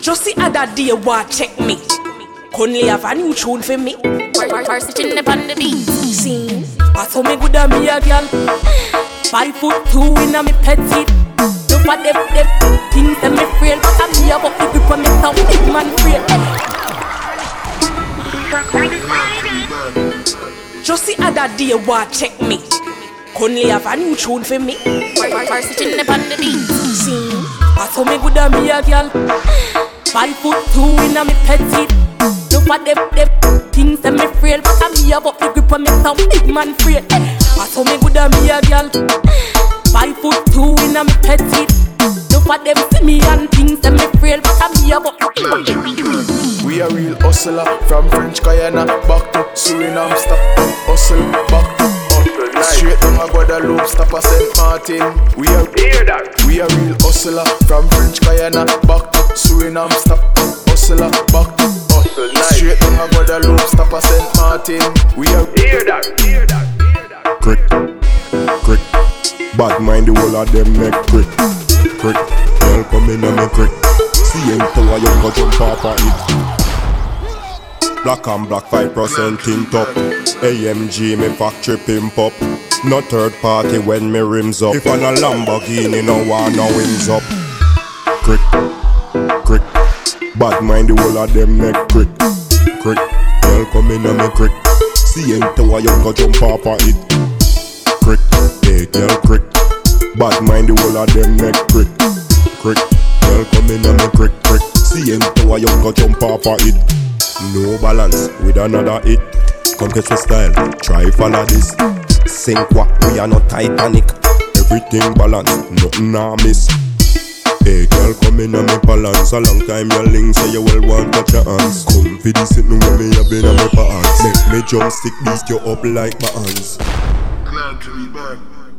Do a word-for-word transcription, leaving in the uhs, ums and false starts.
Just the other day, war check me. Conley have a new tune for me. Varsity in the beat. See, pass on me good and me a girl. Five foot two in a me petite. Look at them, them things that me frail. I'm here about the people me sound big man frail. Just the other day, war check me. Conley have a new tune for me. Varsity in the beat. See, pass on me good and me a girl. Five foot two in a me petite. Look at them, them things that me frail. I'm here about the grip and me sound big man frail. I saw me good and me a girl. Five foot two in a me petite. Look at them see me and things that me frail. I'm here about the grip and we a real hustler from French Guyana back to Suriname. Stop hustle back to hustle. Straight down a Guadeloupe, stop a Saint Martin. We a hear that. We a real hustler from French Guyana back to Suriname, stop, hustler, back to hustle. Straight down a Guadeloupe, stop a Saint Martin. We are hear that, hear that, hear that. Crick, crick. Bad mind the whole of them make crick, crick. Girl come in and make crick. See him tell a young girl jump off of it. Black and black five percent tin top. A M G me factory pimp up. No third party when me rims up. If on a Lamborghini no one no rims up. Crick. Crick, bad mind the whole of them make crick, crick. Girl come in and me crick. See ain't tell a young girl jump off of it. Crick, hey girl crick. Bad mind the whole of them make crick, crick. Girl come in and me crick, crick. See ain't tell a young girl jump off of it. No balance with another hit. Come get your style, try follow this. Sink what we are not Titanic. Everything balanced, nothing I miss. Hey girl, come in and me balance. A long time your link say you well want touch your hands. Come for this it no me a been a me pants. Make me jump stick this you up like my hands. Glad to be back.